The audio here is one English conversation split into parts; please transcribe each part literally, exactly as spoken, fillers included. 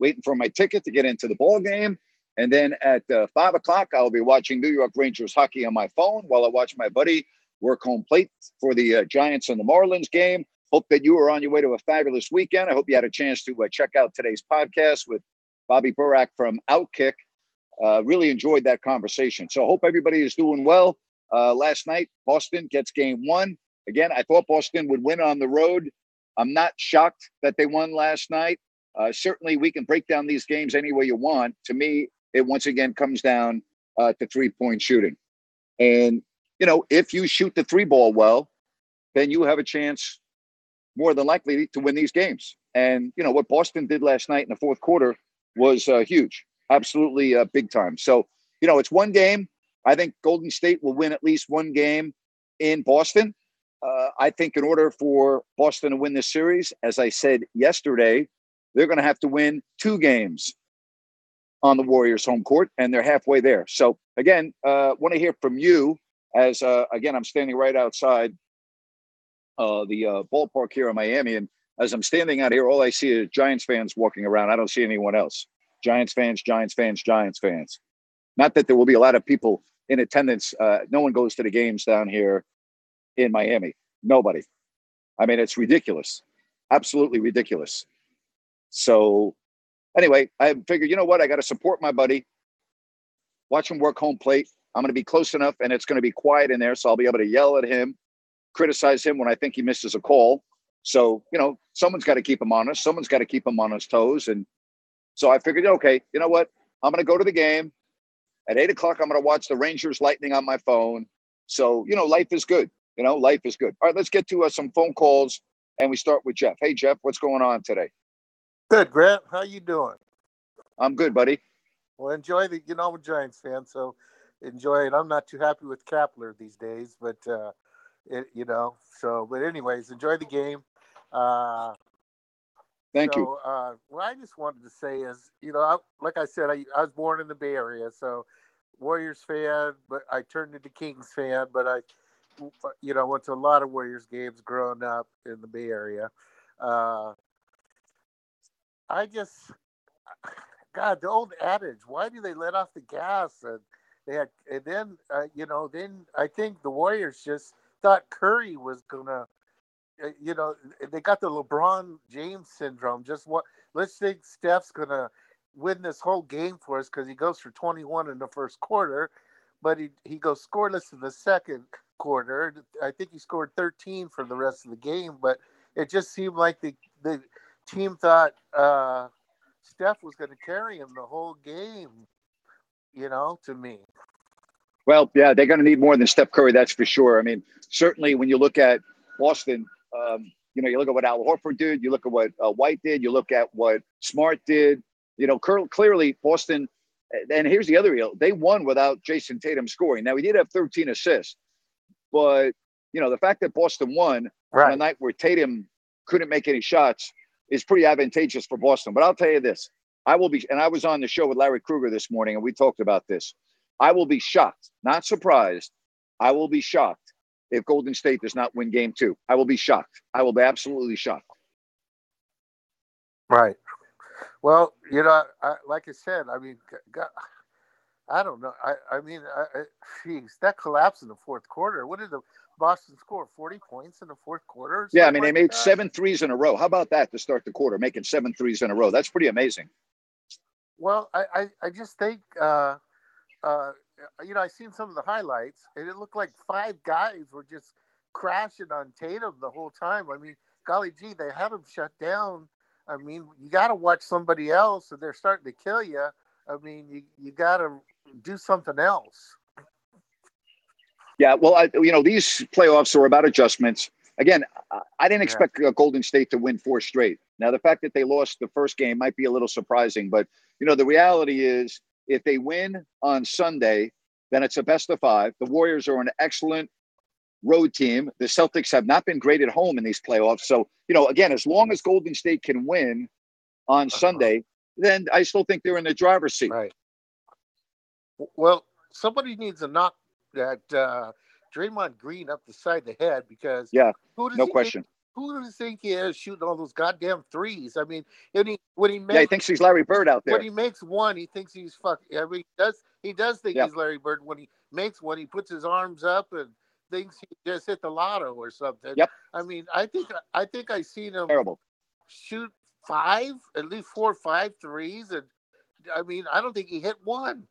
waiting for my ticket to get into the ball game. And then at uh, five o'clock, I'll be watching New York Rangers hockey on my phone while I watch my buddy work home plate for the uh, Giants and the Marlins game. Hope that you are on your way to a fabulous weekend. I hope you had a chance to uh, check out today's podcast with Bobby Burack from Outkick. Uh, really enjoyed that conversation. So hope everybody is doing well. Uh, last night, Boston gets game one. Again, I thought Boston would win on the road. I'm not shocked that they won last night. Uh, certainly, we can break down these games any way you want. To me, it once again comes down uh, to three-point shooting. And, you know, if you shoot the three ball well, then you have a chance more than likely to win these games. And, you know, what Boston did last night in the fourth quarter was uh, huge, absolutely uh, big time. So, you know, it's one game. I think Golden State will win at least one game in Boston. Uh, I think in order for Boston to win this series, as I said yesterday, they're going to have to win two games on the Warriors' home court, and they're halfway there. So, again, uh, want to hear from you as, uh, again, I'm standing right outside uh, the uh, ballpark here in Miami, and as I'm standing out here, all I see is Giants fans walking around. I don't see anyone else. Giants fans, Giants fans, Giants fans. Not that there will be a lot of people in attendance. Uh, no one goes to the games down here in Miami. Nobody. I mean, it's ridiculous. Absolutely ridiculous. So, anyway, I figured, you know what? I got to support my buddy, watch him work home plate. I'm going to be close enough, and it's going to be quiet in there, so I'll be able to yell at him, criticize him when I think he misses a call. So, you know, someone's got to keep him honest. Someone's got to keep him on his toes. And so I figured, okay, you know what? I'm going to go to the game. At eight o'clock, I'm going to watch the Rangers Lightning on my phone. So, you know, life is good. You know, life is good. All right, let's get to uh, some phone calls, and we start with Jeff. Hey, Jeff, what's going on today? Good, Grant. How you doing? I'm good, buddy. Well, enjoy the, you know, I'm a Giants fan, so enjoy it. I'm not too happy with Kapler these days, but, uh, it, you know, so, but anyways, enjoy the game. Uh, Thank so, you. Uh, what I just wanted to say is, you know, I, like I said, I, I was born in the Bay Area, so Warriors fan, but I turned into Kings fan, but I, you know, went to a lot of Warriors games growing up in the Bay Area. Uh, I just, God, the old adage, why do they let off the gas? And they had, and then, uh, you know, then I think the Warriors just thought Curry was going to, uh, you know, they got the LeBron James syndrome. Just what, let's think Steph's going to win this whole game for us because he goes for twenty-one in the first quarter, but he, he goes scoreless in the second quarter. I think he scored thirteen for the rest of the game, but it just seemed like the, the, team thought uh, Steph was going to carry him the whole game, you know, to me. Well, yeah, they're going to need more than Steph Curry, that's for sure. I mean, certainly when you look at Boston, um, you know, you look at what Al Horford did, you look at what uh, White did, you look at what Smart did. You know, cur- clearly Boston, and here's the other deal, they won without Jason Tatum scoring. Now, he did have thirteen assists, but, you know, the fact that Boston won right on a night where Tatum couldn't make any shots is pretty advantageous for Boston. But I'll tell you this, I will be, and I was on the show with Larry Kruger this morning, and we talked about this. I will be shocked, not surprised. I will be shocked if Golden State does not win game two. I will be shocked. I will be absolutely shocked. Right. Well, you know, I, like I said, I mean, God, I don't know. I, I mean, I, I, geez, that collapse in the fourth quarter. What did the Boston score? forty points in the fourth quarter? Yeah, I mean, they made seven threes in a row. How about that to start the quarter, making seven threes in a row? That's pretty amazing. Well, I, I, I just think, uh, uh, you know, I seen some of the highlights, and it looked like five guys were just crashing on Tatum the whole time. I mean, golly gee, they had him shut down. I mean, you got to watch somebody else, and they're starting to kill you. I mean, you, you got to do something else. Yeah, well, I, you know, these playoffs are about adjustments. Again, I didn't expect yeah. Golden State to win four straight. Now, the fact that they lost the first game might be a little surprising, but, you know, the reality is if they win on Sunday, then it's a best of five. The Warriors are an excellent road team. The Celtics have not been great at home in these playoffs. So, you know, again, as long as Golden State can win on uh-huh. Sunday, then I still think they're in the driver's seat. Right. Well, somebody needs to knock that uh, Draymond Green up the side of the head because yeah, who does no he question. Think, who does he think he is shooting all those goddamn threes? I mean, and he, when he makes, yeah, he thinks he's Larry Bird out there. When he makes one, he thinks he's fucking. I mean, he does he does think yeah. he's Larry Bird when he makes one? He puts his arms up and thinks he just hit the lotto or something. Yep. I mean, I think I think I seen him Terrible. shoot. Five, at least four or five threes. And I mean, I don't think he hit one.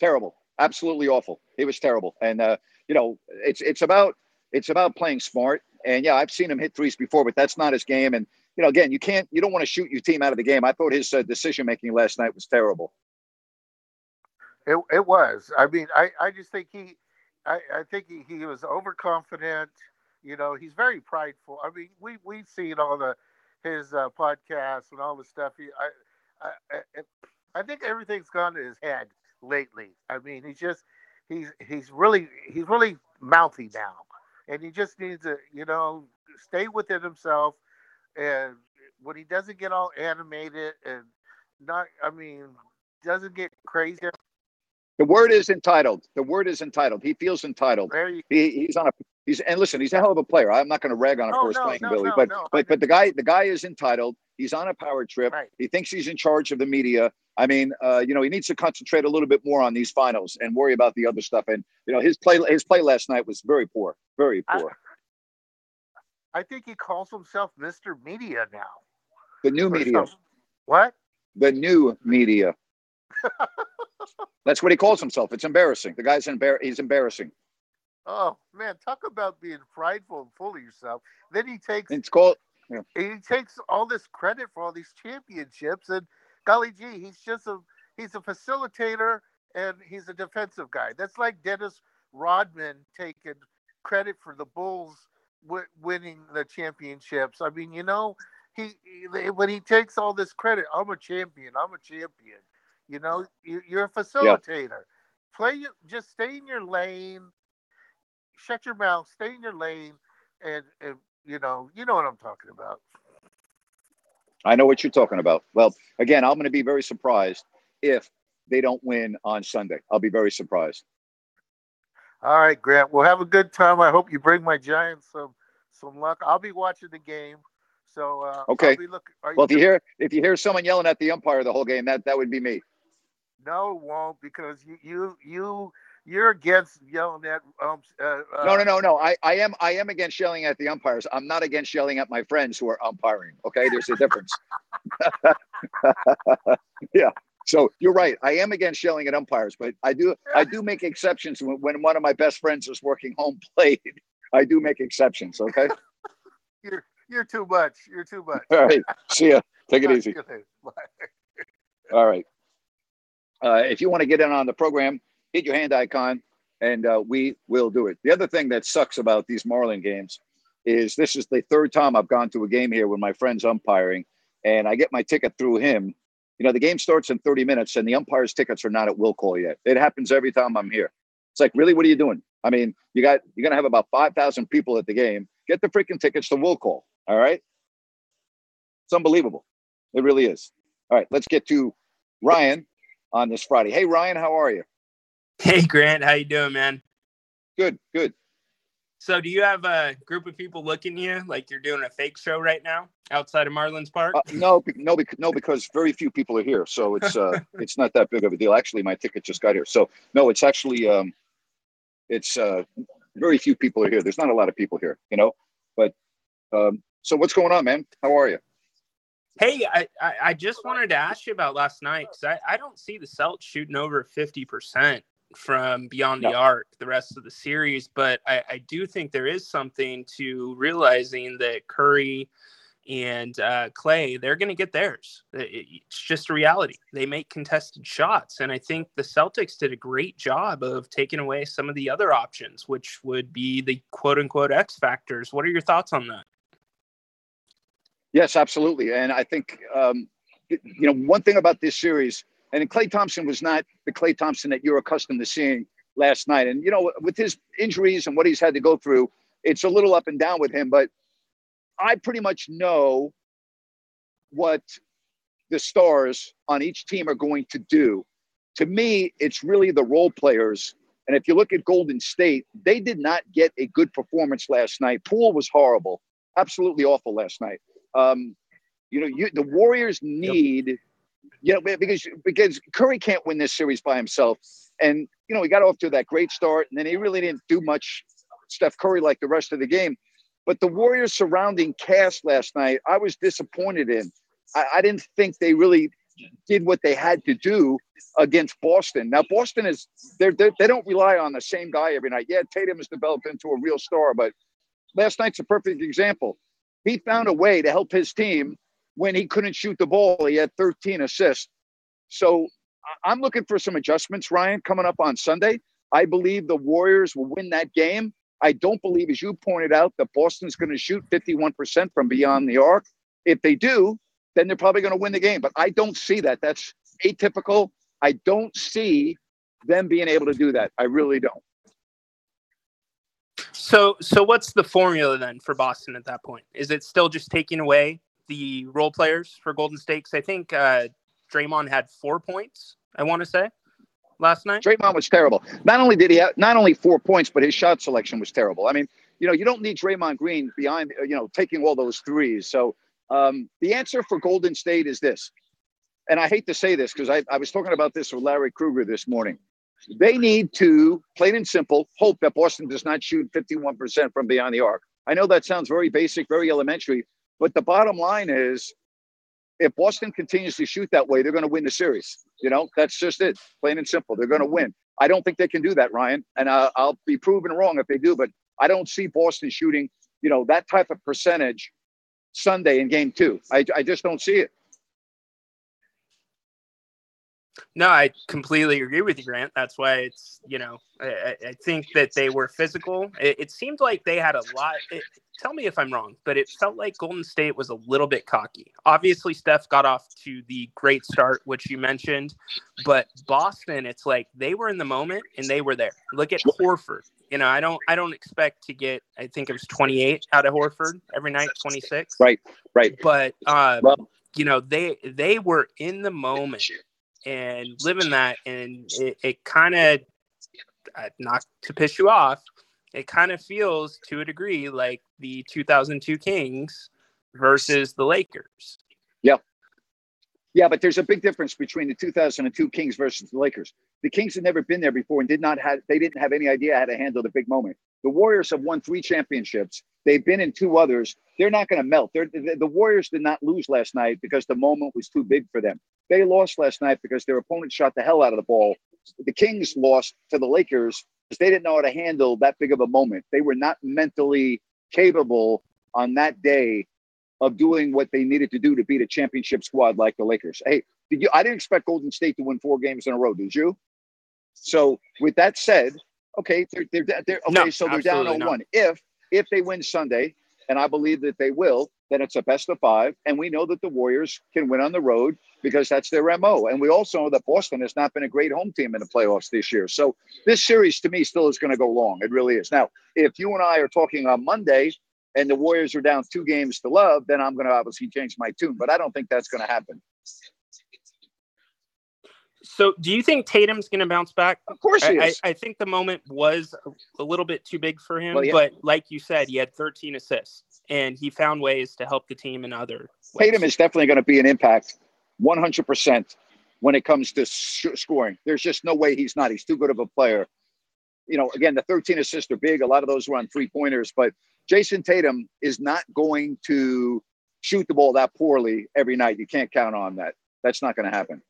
Terrible. Absolutely awful. It was terrible. And, uh, you know, it's it's about it's about playing smart. And, yeah, I've seen him hit threes before, but that's not his game. And, you know, again, you can't you don't want to shoot your team out of the game. I thought his uh, decision making last night was terrible. It it was. I mean, I, I just think he I, I think he, he was overconfident. You know, he's very prideful. I mean, we, we've seen all the his uh, podcasts and all the stuff. He, I, I, I, I think everything's gone to his head lately. I mean, he's just he's he's really he's really mouthy now, and he just needs to you know stay within himself. And when he doesn't get all animated and not, I mean, doesn't get crazy. The word is entitled. The word is entitled. He feels entitled. He, he's on a. He's and listen, he's a hell of a player. I'm not going to rag on a oh, first no, playing no, Billy, no, but no. but but the guy the guy is entitled. He's on a power trip. Right. He thinks he's in charge of the media. I mean, uh, you know, he needs to concentrate a little bit more on these finals and worry about the other stuff. And you know, his play his play last night was very poor, very poor. I, I think he calls himself Mister Media now. The new or media. Something. What? The new media. That's what he calls himself. It's embarrassing. The guy's embar- he's embarrassing. Oh man, talk about being prideful and full of yourself. Then he takes it's called, yeah. he takes all this credit for all these championships, and golly gee, he's just a he's a facilitator and he's a defensive guy. That's like Dennis Rodman taking credit for the Bulls w- winning the championships. I mean, you know, he, he when he takes all this credit, I'm a champion. I'm a champion. You know, you're a facilitator. Yeah. Play, just stay in your lane. Shut your mouth. Stay in your lane, and, and you know, you know what I'm talking about. I know what you're talking about. Well, again, I'm going to be very surprised if they don't win on Sunday. I'll be very surprised. All right, Grant. Well, have a good time. I hope you bring my Giants some some luck. I'll be watching the game. So uh, okay. I'll be looking, are well, you if you hear if you hear someone yelling at the umpire the whole game, that that would be me. No, it won't, because you you you you're against yelling at um, uh, no no no no I, I am I am against yelling at the umpires. I'm not against yelling at my friends who are umpiring. Okay, there's a difference. Yeah. So you're right. I am against yelling at umpires, but I do I do make exceptions when, when one of my best friends is working home plate. I do make exceptions. Okay. you're you're too much. You're too much. All right. See ya. Take it easy. Bye. All right. Uh, if you want to get in on the program, hit your hand icon, and uh, we will do it. The other thing that sucks about these Marlin games is this is the third time I've gone to a game here when my friend's umpiring, and I get my ticket through him. You know, the game starts in thirty minutes, and the umpire's tickets are not at will call yet. It happens every time I'm here. It's like, really, what are you doing? I mean, you got you're going to have about five thousand people at the game. Get the freaking tickets to will call, all right? It's unbelievable. It really is. All right, let's get to Ryan on this Friday. Hey, Ryan, how are you? Hey, Grant, how you doing, man? Good, good. So do you have a group of people looking at you like you're doing a fake show right now outside of Marlins Park? Uh, no, no, no, because very few people are here. So it's uh, it's not that big of a deal. Actually, my ticket just got here. So, no, it's actually um, it's uh, very few people are here. There's not a lot of people here, you know, but um, so what's going on, man? How are you? Hey, I, I, I just wanted to ask you about last night because I, I don't see the Celtics shooting over fifty percent. From beyond the no. arc the rest of the series, but I, I do think there is something to realizing that Curry and uh Clay, they're going to get theirs. It's just a reality. They make contested shots, and I think the Celtics did a great job of taking away some of the other options, which would be the quote-unquote X factors. What are your thoughts on that? Yes, absolutely. And I think um you know, one thing about this series, and Klay Thompson was not the Klay Thompson that you're accustomed to seeing last night. And, you know, with his injuries and what he's had to go through, it's a little up and down with him. But I pretty much know what the stars on each team are going to do. To me, it's really the role players. And if you look at Golden State, they did not get a good performance last night. Poole was horrible, absolutely awful last night. Um, you know, you, the Warriors need... Yep. You know, because because Curry can't win this series by himself. And, you know, he got off to that great start, and then he really didn't do much, Steph Curry, like the rest of the game. But the Warriors surrounding cast last night, I was disappointed in. I, I didn't think they really did what they had to do against Boston. Now, Boston is – they they don't rely on the same guy every night. Yeah, Tatum has developed into a real star, but last night's a perfect example. He found a way to help his team. When he couldn't shoot the ball, he had thirteen assists. So I'm looking for some adjustments, Ryan, coming up on Sunday. I believe the Warriors will win that game. I don't believe, as you pointed out, that Boston's going to shoot fifty-one percent from beyond the arc. If they do, then they're probably going to win the game. But I don't see that. That's atypical. I don't see them being able to do that. I really don't. So, so what's the formula then for Boston at that point? Is it still just taking away the role players for Golden State? I think uh, Draymond had four points, I want to say, last night. Draymond was terrible. Not only did he have not only four points, but his shot selection was terrible. I mean, you know, you don't need Draymond Green behind, you know, taking all those threes. So um, the answer for Golden State is this, and I hate to say this because I, I was talking about this with Larry Kruger this morning. They need to, plain and simple, hope that Boston does not shoot fifty-one percent from beyond the arc. I know that sounds very basic, very elementary, but the bottom line is, if Boston continues to shoot that way, they're going to win the series. You know, that's just it, plain and simple. They're going to win. I don't think they can do that, Ryan, and uh, I'll be proven wrong if they do, but I don't see Boston shooting, you know, that type of percentage Sunday in game two. I, I just don't see it. No, I completely agree with you, Grant. That's why it's, you know, I, I think that they were physical. It, it seemed like they had a lot. It, tell me if I'm wrong, but it felt like Golden State was a little bit cocky. Obviously, Steph got off to the great start, which you mentioned. But Boston, it's like they were in the moment and they were there. Look at Horford. You know, I don't I don't expect to get, I think it was twenty-eight out of Horford every night, twenty-six. Right, right. But, um, well, you know, they they were in the moment and living that, and it, it kind of, not to piss you off, it kind of feels to a degree like the two thousand two Kings versus the Lakers. Yeah. Yeah, but there's a big difference between the two thousand two Kings versus the Lakers. The Kings had never been there before and did not have, they didn't have any idea how to handle the big moment. The Warriors have won three championships. They've been in two others. They're not going to melt. They're, the, the Warriors did not lose last night because the moment was too big for them. They lost last night because their opponent shot the hell out of the ball. The Kings lost to the Lakers because they didn't know how to handle that big of a moment. They were not mentally capable on that day of doing what they needed to do to beat a championship squad like the Lakers. Hey, did you? I didn't expect Golden State to win four games in a row, did you? So with that said, okay, they're, they're, they're, okay no, so they're down zero one. Not. If if they win Sunday, and I believe that they will, then it's a best of five. And we know that the Warriors can win on the road because that's their M O. And we also know that Boston has not been a great home team in the playoffs this year. So this series, to me, still is going to go long. It really is. Now, if you and I are talking on Monday and the Warriors are down two games to love, then I'm going to obviously change my tune. But I don't think that's going to happen. So do you think Tatum's going to bounce back? Of course he is. I, I think the moment was a little bit too big for him. Well, yeah. But like you said, he had thirteen assists, and he found ways to help the team in other ways. Tatum is definitely going to be an impact one hundred percent when it comes to sh- scoring. There's just no way he's not. He's too good of a player. You know, again, the thirteen assists are big. A lot of those were on three-pointers. But Jason Tatum is not going to shoot the ball that poorly every night. You can't count on that. That's not going to happen.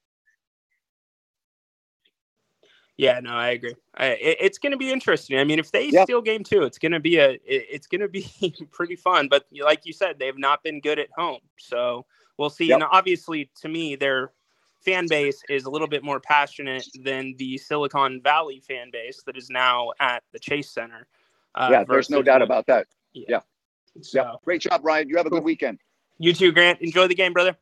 Yeah, no, I agree. I, it, it's going to be interesting. I mean, if they yep. steal game two, it's going to be a, it, it's going to be pretty fun. But like you said, they've not been good at home, so we'll see. Yep. And obviously, to me, their fan base is a little bit more passionate than the Silicon Valley fan base that is now at the Chase Center. Uh, yeah, there's no doubt about that. Yeah. yeah. So yep. Great job, Ryan. You have a cool. good weekend. You too, Grant. Enjoy the game, brother.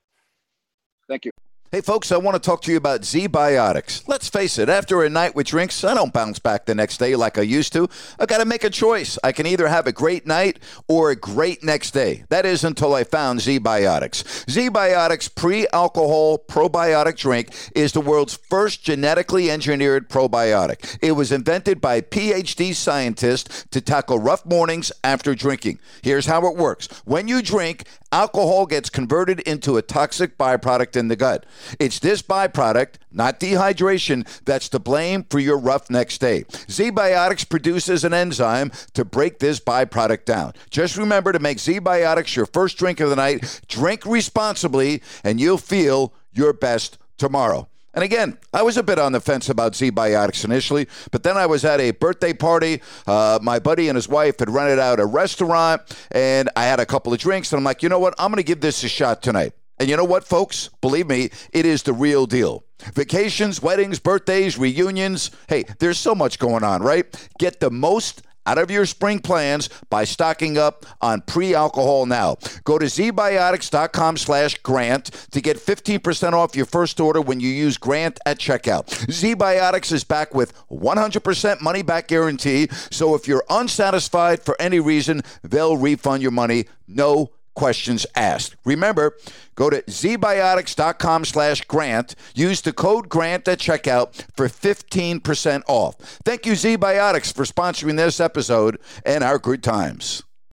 Thank you. Hey, folks, I want to talk to you about Z-Biotics. Let's face it, after a night with drinks, I don't bounce back the next day like I used to. I got to make a choice. I can either have a great night or a great next day. That is until I found Z-Biotics. Z-Biotics pre-alcohol probiotic drink is the world's first genetically engineered probiotic. It was invented by P H D scientists to tackle rough mornings after drinking. Here's how it works. When you drink, alcohol gets converted into a toxic byproduct in the gut. It's this byproduct, not dehydration, that's to blame for your rough next day. Z-Biotics produces an enzyme to break this byproduct down. Just remember to make Z-Biotics your first drink of the night. Drink responsibly, and you'll feel your best tomorrow. And again, I was a bit on the fence about Z-Biotics initially, but then I was at a birthday party. Uh, my buddy and his wife had rented out a restaurant, and I had a couple of drinks, and I'm like, you know what? I'm going to give this a shot tonight. And you know what, folks? Believe me, it is the real deal. Vacations, weddings, birthdays, reunions. Hey, there's so much going on, right? Get the most out of your spring plans by stocking up on pre-alcohol now. Go to zbiotics.com slash Grant to get fifteen percent off your first order when you use Grant at checkout. ZBiotics is back with one hundred percent money-back guarantee, so if you're unsatisfied for any reason, they'll refund your money, no questions asked. Remember, go to zbiotics.com slash Grant. Use the code Grant at checkout for fifteen percent off. Thank you, ZBiotics, for sponsoring this episode and our good times.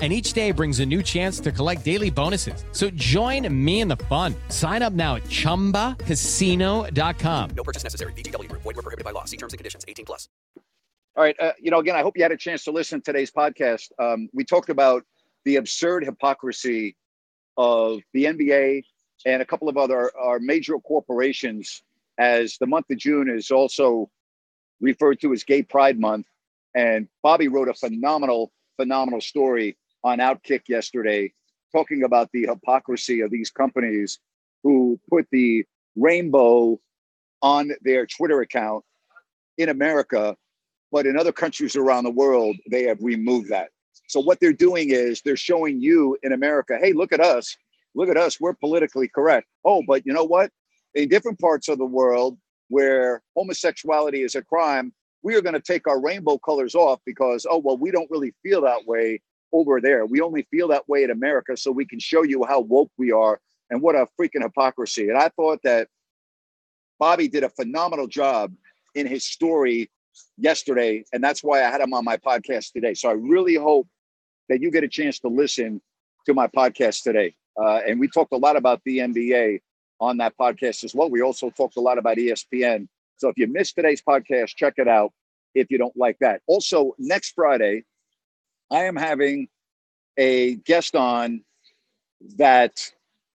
and each day brings a new chance to collect daily bonuses. So join me in the fun. Sign up now at chumba casino dot com. No purchase necessary. V G W Group. Void where prohibited by law. See terms and conditions. eighteen plus. All right. Uh, you know, again, I hope you had a chance to listen to today's podcast. Um, we talked about the absurd hypocrisy of the N B A and a couple of other our major corporations, as the month of June is also referred to as Gay Pride Month. And Bobby wrote a phenomenal, phenomenal story on Outkick yesterday, talking about the hypocrisy of these companies who put the rainbow on their Twitter account in America, but in other countries around the world, they have removed that. So what they're doing is they're showing you in America, hey, look at us, look at us, we're politically correct. Oh, but you know what? In different parts of the world where homosexuality is a crime, we are going to take our rainbow colors off because, oh, well, we don't really feel that way over there. We only feel that way in America, so we can show you how woke we are and what a freaking hypocrisy. And I thought that Bobby did a phenomenal job in his story yesterday, and that's why I had him on my podcast today. So I really hope that you get a chance to listen to my podcast today. Uh, and we talked a lot about the N B A on that podcast as well. We also talked a lot about E S P N. So if you missed today's podcast, check it out if you don't like that. Also, next Friday, I am having a guest on that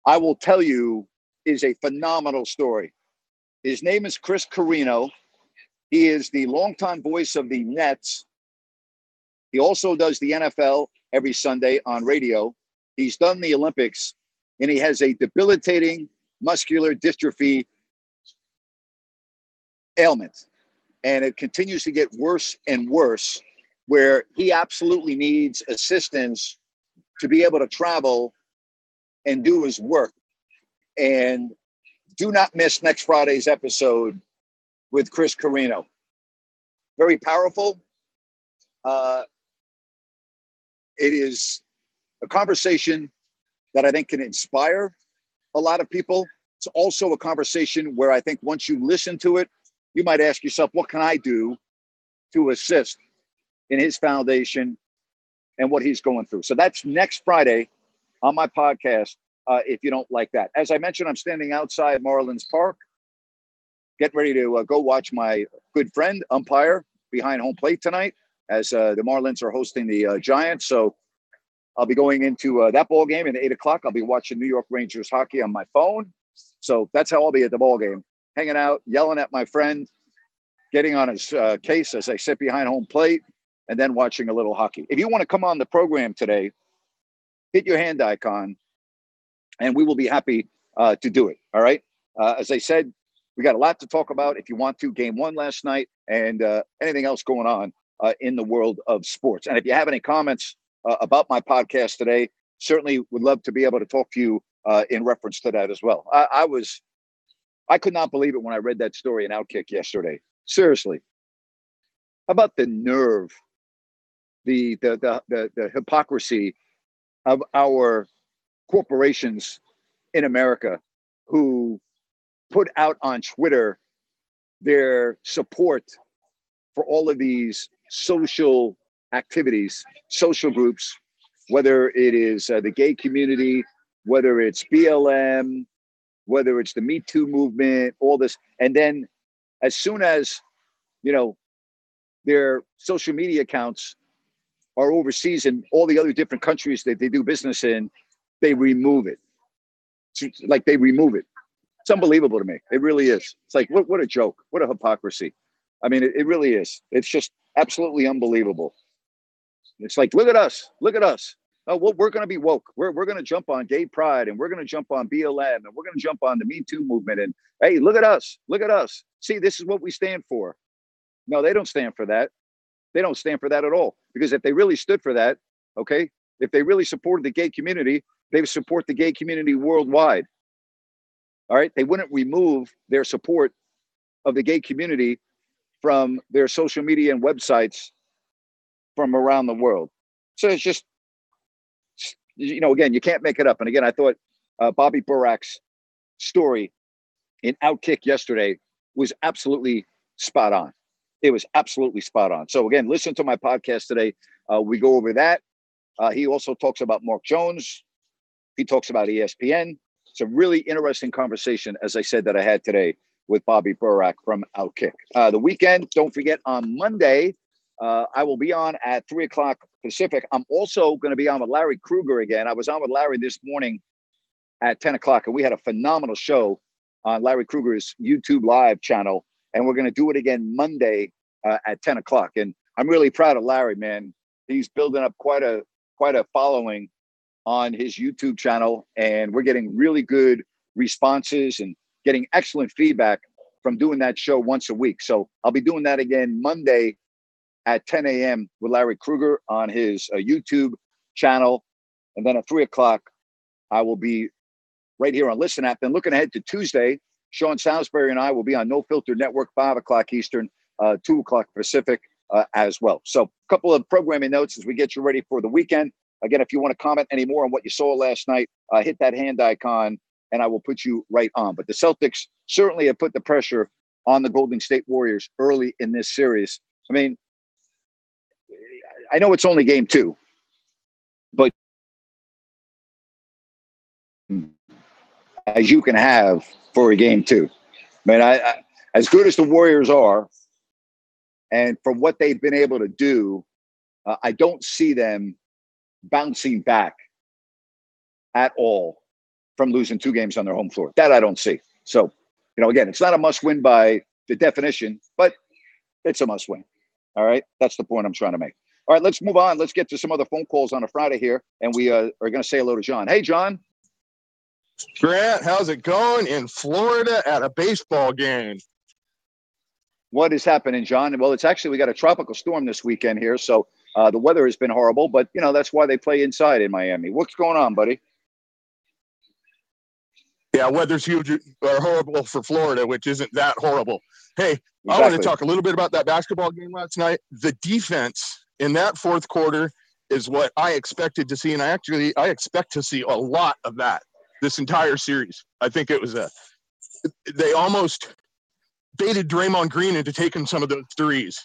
I will tell you is a phenomenal story. His name is Chris Carino. He is the longtime voice of the Nets. He also does the N F L every Sunday on radio. He's done the Olympics, and he has a debilitating muscular dystrophy ailment. And it continues to get worse and worse, where he absolutely needs assistance to be able to travel and do his work. And do not miss next Friday's episode with Chris Carino. Very powerful. Uh, it is a conversation that I think can inspire a lot of people. It's also a conversation where I think once you listen to it, you might ask yourself, what can I do to assist in his foundation and what he's going through? So that's next Friday on my podcast, uh, if you don't like that. As I mentioned, I'm standing outside Marlins Park, getting ready to uh, go watch my good friend, umpire, behind home plate tonight, as uh, the Marlins are hosting the uh, Giants. So I'll be going into uh, that ball game at eight o'clock. I'll be watching New York Rangers hockey on my phone. So that's how I'll be at the ball game, hanging out, yelling at my friend, getting on his uh, case as I sit behind home plate, and then watching a little hockey. If you want to come on the program today, hit your hand icon, and we will be happy uh, to do it, all right? Uh, as I said, we got a lot to talk about if you want to. Game one last night and uh, anything else going on uh, in the world of sports. And if you have any comments uh, about my podcast today, certainly would love to be able to talk to you uh, in reference to that as well. I, I was, I could not believe it when I read that story in Outkick yesterday. Seriously. How about the nerve, the, the, the, the, the hypocrisy of our corporations in America who put out on Twitter their support for all of these social activities, social groups, whether it is uh, the gay community, whether it's B L M, whether it's the Me Too movement, all this. And then as soon as, you know, their social media accounts are overseas in all the other different countries that they do business in, they remove it. It's like they remove it. It's unbelievable to me. It really is. It's like, what, what a joke. What a hypocrisy. I mean, it, it really is. It's just absolutely unbelievable. It's like, look at us. Look at us. Oh, well, we're going to be woke. We're, we're going to jump on gay pride, and we're going to jump on B L M, and we're going to jump on the Me Too movement. And hey, look at us. Look at us. See, this is what we stand for. No, they don't stand for that. They don't stand for that at all. Because if they really stood for that, okay, if they really supported the gay community, they would support the gay community worldwide. All right? They wouldn't remove their support of the gay community from their social media and websites from around the world. So it's just, you know, again, you can't make it up. And again, I thought uh, Bobby Burack's story in Outkick yesterday was absolutely spot on. It was absolutely spot on. So again, listen to my podcast today. Uh, we go over that. Uh, he also talks about Mark Jones. He talks about E S P N. It's a really interesting conversation, as I said, that I had today with Bobby Burack from Outkick. Uh, the weekend, don't forget, on Monday, uh, I will be on at three o'clock Pacific. I'm also going to be on with Larry Kruger again. I was on with Larry this morning at ten o'clock, and we had a phenomenal show on Larry Kruger's YouTube Live channel. And we're going to do it again Monday uh, at ten o'clock. And I'm really proud of Larry, man. He's building up quite a quite a following on his YouTube channel. And we're getting really good responses and getting excellent feedback from doing that show once a week. So I'll be doing that again Monday at ten a.m. with Larry Kruger on his uh, YouTube channel. And then at three o'clock, I will be right here on Listen App. And looking ahead to Tuesday, Sean Salisbury and I will be on No Filter Network, five o'clock Eastern, uh, two o'clock Pacific uh, as well. So a couple of programming notes as we get you ready for the weekend. Again, if you want to comment any more on what you saw last night, uh, hit that hand icon, and I will put you right on. But the Celtics certainly have put the pressure on the Golden State Warriors early in this series. I mean, I know it's only game two, but as you can have for a game two. I mean, I, I, as good as the Warriors are, and for what they've been able to do, uh, I don't see them bouncing back at all from losing two games on their home floor. That I don't see. So, you know, again, it's not a must-win by the definition, but it's a must-win. All right? That's the point I'm trying to make. All right, let's move on. Let's get to some other phone calls on a Friday here, and we uh, are going to say hello to John. Hey, John. Grant, how's it going in Florida at a baseball game? What is happening, John? Well, it's actually, we got a tropical storm this weekend here, so uh, the weather has been horrible, but, you know, that's why they play inside in Miami. What's going on, buddy? Yeah, weather's huge or horrible for Florida, which isn't that horrible. Hey, exactly. I want to talk a little bit about that basketball game last night. The defense in that fourth quarter is what I expected to see, and I actually I expect to see a lot of that this entire series. I think it was a they almost baited Draymond Green into taking some of those threes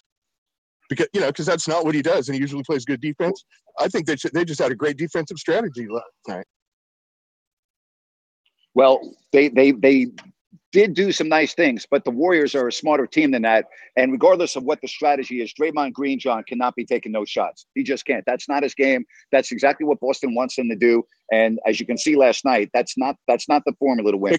because you know because that's not what he does, and he usually plays good defense. I think they should, they just had a great defensive strategy last night. Well, they, they they did do some nice things, but the Warriors are a smarter team than that. And regardless of what the strategy is, Draymond Green, John, cannot be taking those shots. He just can't. That's not his game. That's exactly what Boston wants him to do. And as you can see last night, that's not that's not the formula to win.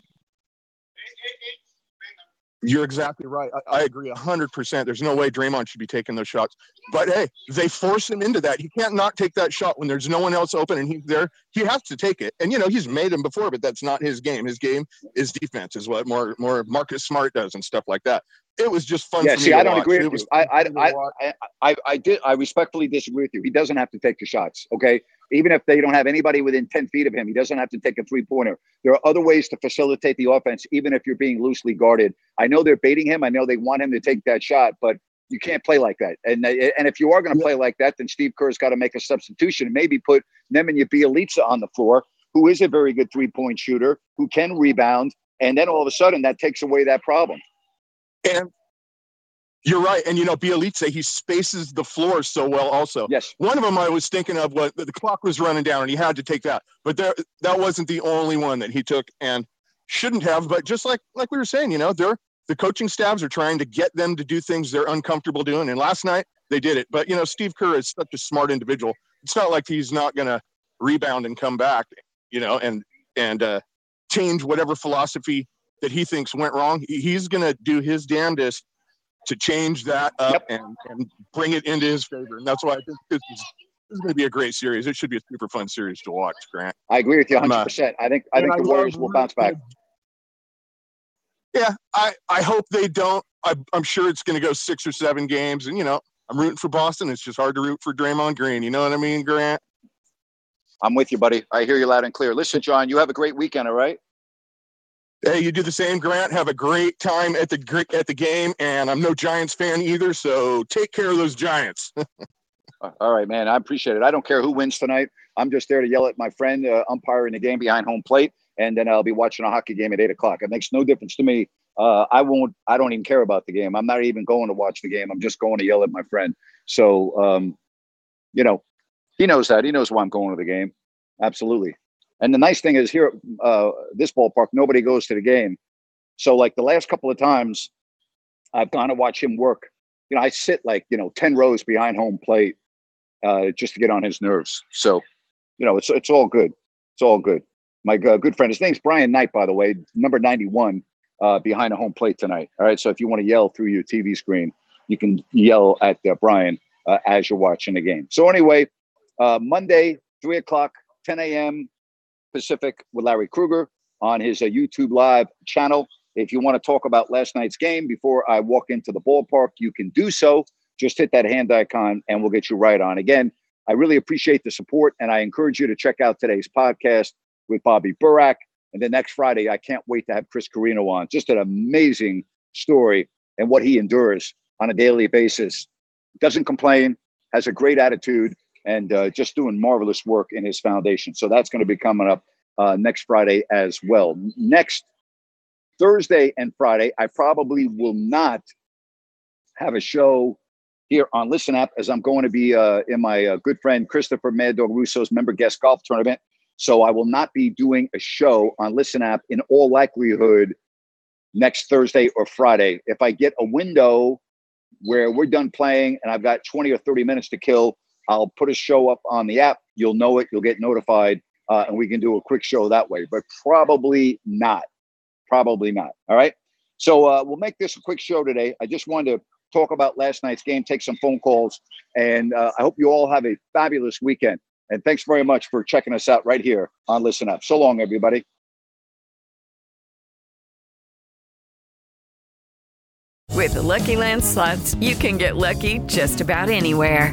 You're exactly right. I, I agree one hundred percent. There's no way Draymond should be taking those shots. But, hey, they force him into that. He can't not take that shot when there's no one else open and he's there. He has to take it. And, you know, he's made them before, but that's not his game. His game is defense is what more more Marcus Smart does and stuff like that. It was just fun yeah, for see, me I to don't watch. Agree with you. I, I, I, I, I, I, did, I respectfully disagree with you. He doesn't have to take the shots, okay? Even if they don't have anybody within ten feet of him, he doesn't have to take a three-pointer. There are other ways to facilitate the offense, even if you're being loosely guarded. I know they're baiting him. I know they want him to take that shot, but you can't play like that. And and if you are going to play like that, then Steve Kerr's got to make a substitution and maybe put Nemanja Bjelica on the floor, who is a very good three-point shooter, who can rebound, and then all of a sudden that takes away that problem. And you're right. And, you know, Bjelica, he spaces the floor so well also. Yes. One of them I was thinking of was the clock was running down and he had to take that. But there, that wasn't the only one that he took and shouldn't have. But just like like we were saying, you know, they're, the coaching staffs are trying to get them to do things they're uncomfortable doing. And last night they did it. But, you know, Steve Kerr is such a smart individual. It's not like he's not going to rebound and come back, you know, and, and uh, change whatever philosophy that he thinks went wrong. He's going to do his damnedest to change that up yep. and, and bring it into his favor. And that's why I think this is, this is going to be a great series. It should be a super fun series to watch, Grant. I agree with you one hundred percent. Uh, I think I think I the Warriors will bounce back. Yeah, I, I hope they don't. I, I'm sure it's going to go six or seven games. And, you know, I'm rooting for Boston. It's just hard to root for Draymond Green. You know what I mean, Grant? I'm with you, buddy. I hear you loud and clear. Listen, John, you have a great weekend, all right? Hey, you do the same, Grant. Have a great time at the at the game, and I'm no Giants fan either, so take care of those Giants. All right, man. I appreciate it. I don't care who wins tonight. I'm just there to yell at my friend, uh, umpire in the game behind home plate, and then I'll be watching a hockey game at eight o'clock. It makes no difference to me. Uh, I won't. I don't even care about the game. I'm not even going to watch the game. I'm just going to yell at my friend. So, um, you know, he knows that. He knows why I'm going to the game. Absolutely. And the nice thing is here at uh, this ballpark, nobody goes to the game. So, like, the last couple of times I've gone to watch him work, you know, I sit, like, you know, ten rows behind home plate uh, just to get on his nerves. So, you know, it's it's all good. It's all good. My uh, good friend, his name's Brian Knight, by the way, number ninety-one uh, behind a home plate tonight. All right, so if you want to yell through your T V screen, you can yell at uh, Brian uh, as you're watching the game. So, anyway, uh, Monday, three o'clock, ten a.m., Pacific with Larry Kruger on his uh, YouTube Live channel. If you want to talk about last night's game before I walk into the ballpark, you can do so. Just hit that hand icon and we'll get you right on. Again, I really appreciate the support and I encourage you to check out today's podcast with Bobby Burack. And then next Friday, I can't wait to have Chris Carino on. Just an amazing story and what he endures on a daily basis. Doesn't complain, has a great attitude, and uh, just doing marvelous work in his foundation. So that's going to be coming up uh, next Friday as well. Next Thursday and Friday, I probably will not have a show here on Listen App as I'm going to be uh, in my uh, good friend Christopher Mad Dog Russo's member guest golf tournament. So I will not be doing a show on Listen App in all likelihood next Thursday or Friday. If I get a window where we're done playing and I've got twenty or thirty minutes to kill, I'll put a show up on the app. You'll know it. You'll get notified, uh, and we can do a quick show that way. But probably not. Probably not. All right? So uh, we'll make this a quick show today. I just wanted to talk about last night's game, take some phone calls, and uh, I hope you all have a fabulous weekend. And thanks very much for checking us out right here on Listen Up. So long, everybody. With the Lucky Land Slots, you can get lucky just about anywhere.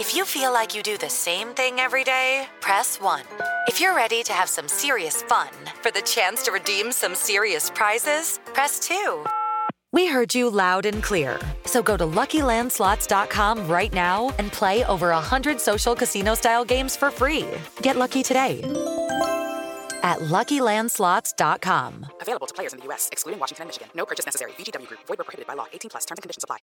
If you feel like you do the same thing every day, press one. If you're ready to have some serious fun for the chance to redeem some serious prizes, press two. We heard you loud and clear. So go to Lucky Land Slots dot com right now and play over one hundred social casino-style games for free. Get lucky today at Lucky Land Slots dot com. Available to players in the U S, excluding Washington and Michigan. No purchase necessary. V G W Group. Void where prohibited by law. eighteen plus. Terms and conditions apply.